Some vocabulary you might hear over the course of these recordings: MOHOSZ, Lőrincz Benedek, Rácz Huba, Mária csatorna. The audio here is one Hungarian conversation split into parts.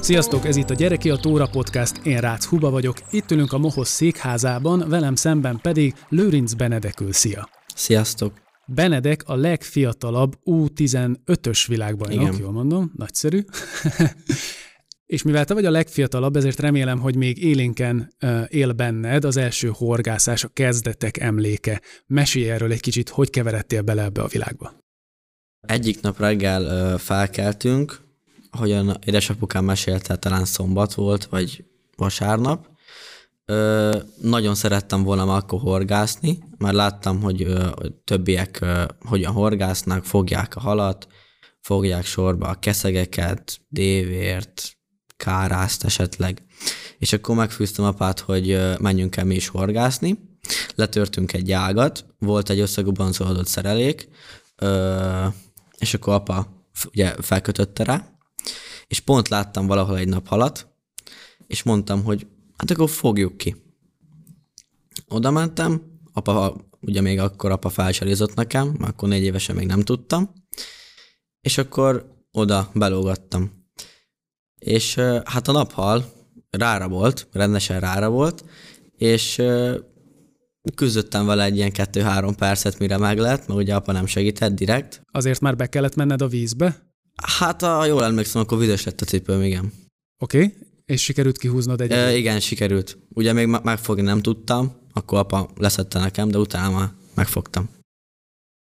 Sziasztok, ez itt a Gyere ki a tóra podcast, én Rácz Huba vagyok, itt ülünk a MOHOSZ székházában, velem szemben pedig Lőrincz Benedek ül. Szia! Sziasztok! Benedek a legfiatalabb U15-ös világbajnok, igen. Jól mondom, nagyszerű. És mivel te vagy a legfiatalabb, ezért remélem, hogy még élénken él benned az első horgászás, a kezdetek emléke. Mesélj erről egy kicsit, hogy keveredtél bele ebbe a világba. Egyik nap reggel felkeltünk, ahogyan édesapukám mesélte, talán szombat volt, vagy vasárnap. Nagyon szerettem volna akkor horgászni, mert láttam, hogy többiek hogyan horgásznak, fogják a halat, fogják sorba a keszegeket, dévért, kárászt esetleg. És akkor megfűztem apát, hogy menjünk el mi is horgászni. Letörtünk egy ágat, volt egy összegubancolódott szerelék, és akkor apa ugye felkötötte rá, és pont láttam valahol egy nap halat, és mondtam, hogy hát akkor fogjuk ki. Oda mentem, apa, ugye még akkor apa felcserézott nekem, mert akkor 4 évesen még nem tudtam, és akkor oda belógattam. És hát a naphal rárabolt, rendesen rárabolt, és küzdöttem vele egy ilyen 2-3 percet, mire meg lett, mert ugye apa nem segített direkt. Azért már be kellett menned a vízbe? Hát, ha jól emlékszem, akkor vizes lett a cipőm, igen. Oké, és sikerült kihúznod egy? Igen, sikerült. Ugye még megfogni nem tudtam, akkor apa leszedte nekem, de utána már megfogtam.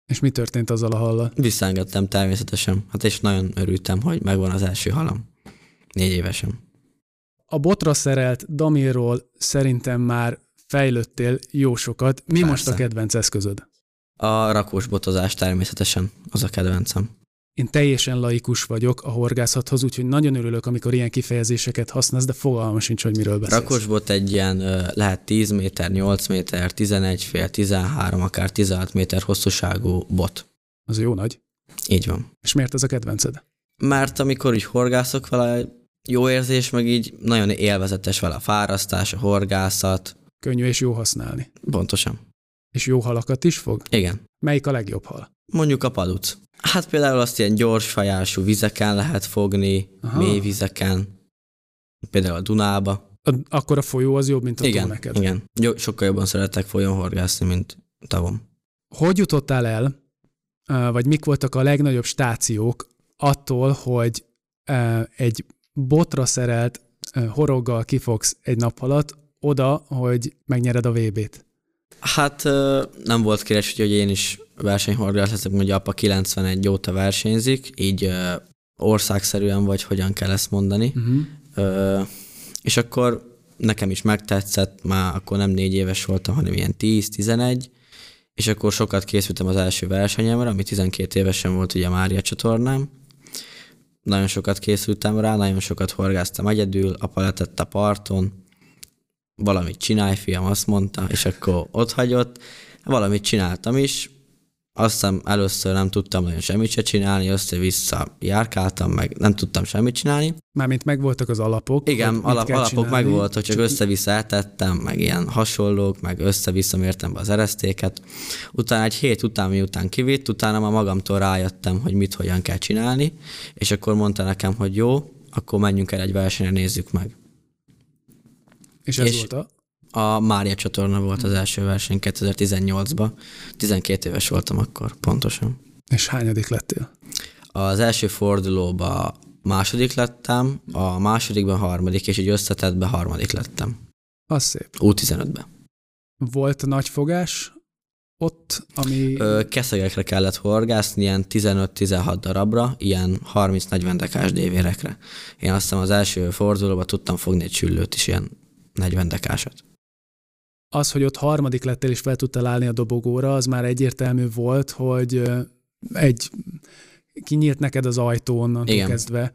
És mi történt azzal a hallal? Visszaengedtem természetesen, hát és nagyon örültem, hogy megvan az első halam. 4 évesen. A botra szerelt damirról szerintem már fejlődtél jó sokat. Mi persze. Most a kedvenc eszközöd? A rakós botozás természetesen, az a kedvencem. Én teljesen laikus vagyok a horgászathoz, úgyhogy nagyon örülök, amikor ilyen kifejezéseket használsz, de fogalmam sincs, hogy miről beszélsz. Rakosbot egy ilyen, lehet 10 méter, 8 méter, 11 fél, 13, akár 16 méter hosszúságú bot. Az jó nagy. Így van. És miért ez a kedvenced? Mert amikor így horgászok vele, jó érzés, meg így nagyon élvezetes vele a fárasztás, a horgászat. Könnyű és jó használni. Pontosan. És jó halakat is fog? Igen. Melyik a legjobb hal? Mondjuk a paduc. Hát például azt ilyen gyors fajású vizeken lehet fogni, mély vizeken, például a Dunába. Akkor a folyó az jobb, mint a tó neked? Igen, igen. Sokkal jobban szeretek folyón horgászni, mint tavon. Hogy jutottál el, vagy mik voltak a legnagyobb stációk attól, hogy egy botra szerelt horoggal kifogsz egy naphalat oda, hogy megnyered a VB-t? Hát nem volt kérdés, hogy én is versenyhorgász leszek, mondja apa 91 óta versenyzik, így országszerűen vagy hogyan kell ezt mondani. És akkor nekem is megtetszett, már akkor nem 4 éves voltam, hanem ilyen 10-11, és akkor sokat készültem az első versenyemre, ami 12 évesen volt ugye a Mária csatornám. Nagyon sokat készültem rá, nagyon sokat horgáztam egyedül, apa letett a parton, valamit csinálj, fiam, azt mondta, és akkor ott hagyott. Valamit csináltam is, aztán először nem tudtam nagyon semmit se csinálni, össze-vissza járkáltam, meg nem tudtam semmit csinálni. Mármint megvoltak az alapok. Igen, alapok megvoltak, csak össze-vissza eltettem, meg ilyen hasonlók, meg össze-vissza mértem be az eresztéket. Utána egy hét után, miután kivitt, utána már magamtól rájöttem, hogy mit, hogyan kell csinálni, és akkor mondta nekem, hogy jó, akkor menjünk el egy versenyre, nézzük meg. És ez volt a Mária csatorna volt az első verseny 2018-ban. 12 éves voltam akkor, pontosan. És hányadik lettél? Az első fordulóban 2. lettem, a 2. harmadik, és egy összetettben 3. lettem. Az szép. U15-ben. Volt nagy fogás ott, ami... Keszegekre kellett horgászni, ilyen 15-16 darabra, ilyen 30-40 dekás dévérekre. Én azt hiszem az első fordulóban tudtam fogni egy csüllőt is, ilyen 40 dekásat. Az, hogy ott 3. lettél és fel tudtál állni a dobogóra, az már egyértelmű volt, hogy kinyílt neked az ajtó onnantól kezdve,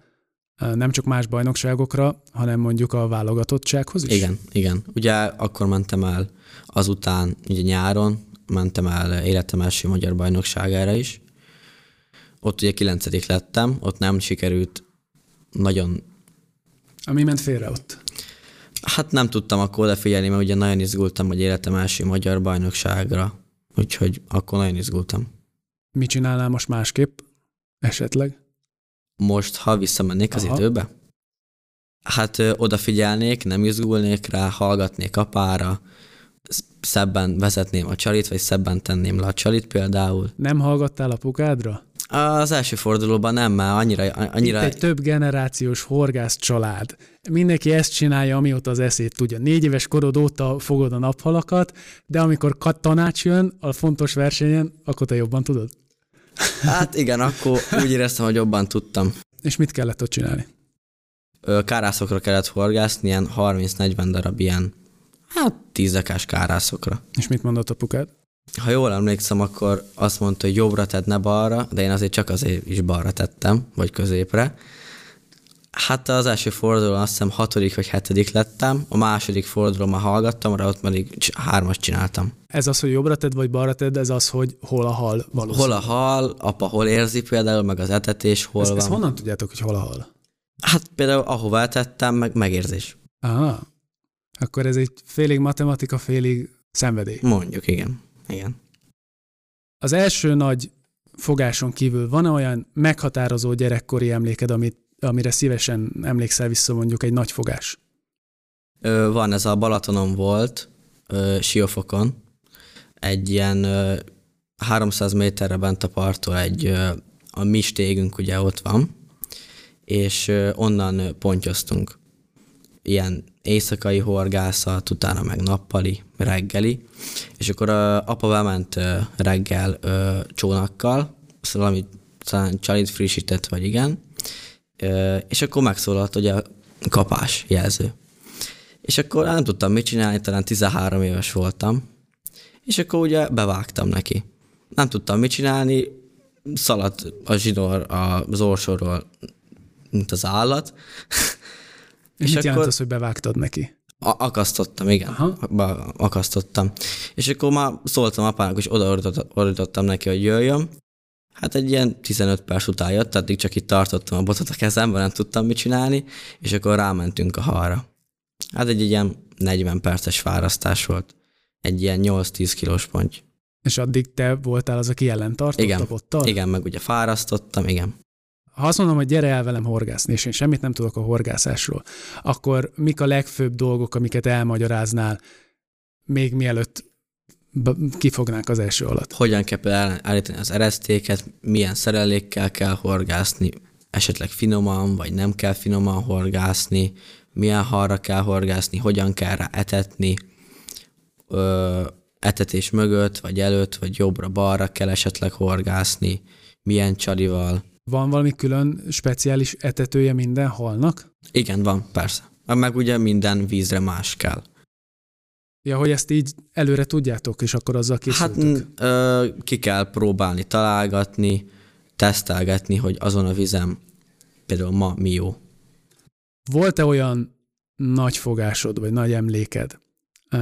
nem csak más bajnokságokra, hanem mondjuk a válogatottsághoz is. Igen, igen. Ugye akkor mentem el azután, ugye nyáron, mentem el életem első magyar bajnokságára is. Ott ugye 9. lettem, ott nem sikerült nagyon... Ami ment félre ott? Hát nem tudtam akkor odafigyelni, mert ugye nagyon izgultam, hogy életem első magyar bajnokságra, úgyhogy akkor nagyon izgultam. Mit csinálnál most másképp? Esetleg? Most, ha visszamennék az időbe? Hát odafigyelnék, nem izgulnék rá, hallgatnék apára, szebben vezetném a csalit, vagy szebben tenném le a csalit például. Nem hallgattál apukádra? Az első fordulóban nem, már annyira... Itt egy több generációs horgász család. Mindenki ezt csinálja, amióta az eszét tudja. 4 éves korod óta fogod a naphalakat, de amikor tanács jön a fontos versenyen, akkor te jobban tudod? Hát igen, akkor úgy éreztem, hogy jobban tudtam. És mit kellett ott csinálni? Kárászokra kellett horgászni, ilyen 30-40 darab ilyen, hát 10 dekás kárászokra. És mit mondott apukád? Ha jól emlékszem, akkor azt mondta, hogy jobbra tedd, ne balra, de én azért csak azért is balra tettem, vagy középre. Hát az első fordulón azt hiszem 6. vagy 7. lettem, a második fordulón már hallgattam, rá ott pedig 3-as csináltam. Ez az, hogy jobbra tedd, vagy balra tedd, ez az, hogy hol a hal valószínűleg. Hol a hal, apa hol érzi például, meg az etetés, hol van. Ezt honnan tudjátok, hogy hol a hal? Hát például ahová tettem, meg megérzés. Aha, akkor ez egy félig matematika, félig szenvedély. Mondjuk, igen. Igen. Az első nagy fogáson kívül van olyan meghatározó gyerekkori emléked, amire szívesen emlékszel vissza, mondjuk egy nagy fogás? Van, ez a Balatonon volt, Siófokon, egy ilyen 300 méterre bent a parttól a mi stégünk ugye ott van, és onnan pontyoztunk. Ilyen éjszakai horgászat, utána meg nappali, reggeli, és akkor apa bement reggel csónakkal, szóval amit talán csalit frissített, vagy igen, és akkor megszólalt, hogy a kapás jelző. És akkor nem tudtam mit csinálni, talán 13 éves voltam, és akkor ugye bevágtam neki. Nem tudtam mit csinálni, szaladt a zsinór az orsorról, mint az állat. És mit jelent az, hogy bevágtad neki? Akasztottam, igen. Akasztottam. És akkor már szóltam apának, és odaordítottam neki, hogy jöjjön. Hát egy ilyen 15 perc után jött, addig csak itt tartottam a botot a kezemben, nem tudtam mit csinálni, és akkor rámentünk a halra. Hát egy ilyen 40 perces fárasztás volt. Egy ilyen 8-10 kilós ponty. És addig te voltál az, aki ellen tartott a bottal? Igen, meg ugye fárasztottam, igen. Ha azt mondom, hogy gyere el velem horgászni, és én semmit nem tudok a horgászásról, akkor mik a legfőbb dolgok, amiket elmagyaráznál, még mielőtt kifognánk az első alatt? Hogyan kell állítani az eresztéket, milyen szerelékkel kell horgászni, esetleg finoman, vagy nem kell finoman horgászni, milyen halra kell horgászni, hogyan kell rá etetni, etetés mögött, vagy előtt, vagy jobbra-balra kell esetleg horgászni, milyen csalival. Van valami külön speciális etetője minden halnak? Igen, van, persze. Meg ugye minden vízre más kell. Ja, hogy ezt így előre tudjátok, és akkor azzal készültök? Hát ki kell próbálni, találgatni, tesztelgetni, hogy azon a vizem például ma mi jó. Volt-e olyan nagy fogásod, vagy nagy emléked,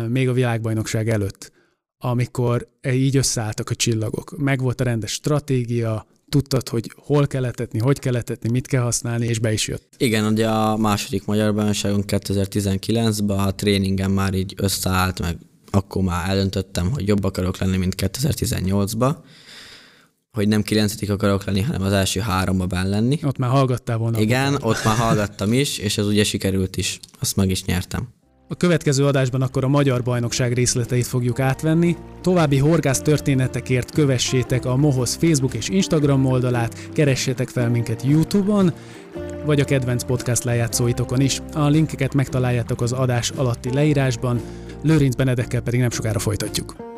még a világbajnokság előtt, amikor így összeálltak a csillagok? Megvolt a rendes stratégia, tudtad, hogy hol kell etetni, hogy kell etetni, mit kell használni, és be is jött. Igen, ugye a második magyar bajnokságon 2019-ben a tréningen már így összeállt, meg akkor már eldöntöttem, hogy jobb akarok lenni, mint 2018-ban, hogy nem 9. akarok lenni, hanem az első 3-ba benn lenni. Ott már hallgattál volna. Igen, ott már hallgattam is, és ez ugye sikerült is, azt meg is nyertem. A következő adásban akkor a magyar bajnokság részleteit fogjuk átvenni. További horgász történetekért kövessétek a MOHOSZ Facebook és Instagram oldalát, keressétek fel minket YouTube-on, vagy a kedvenc podcast lejátszóitokon is. A linkeket megtaláljátok az adás alatti leírásban, Lőrincz Benedekkel pedig nem sokára folytatjuk.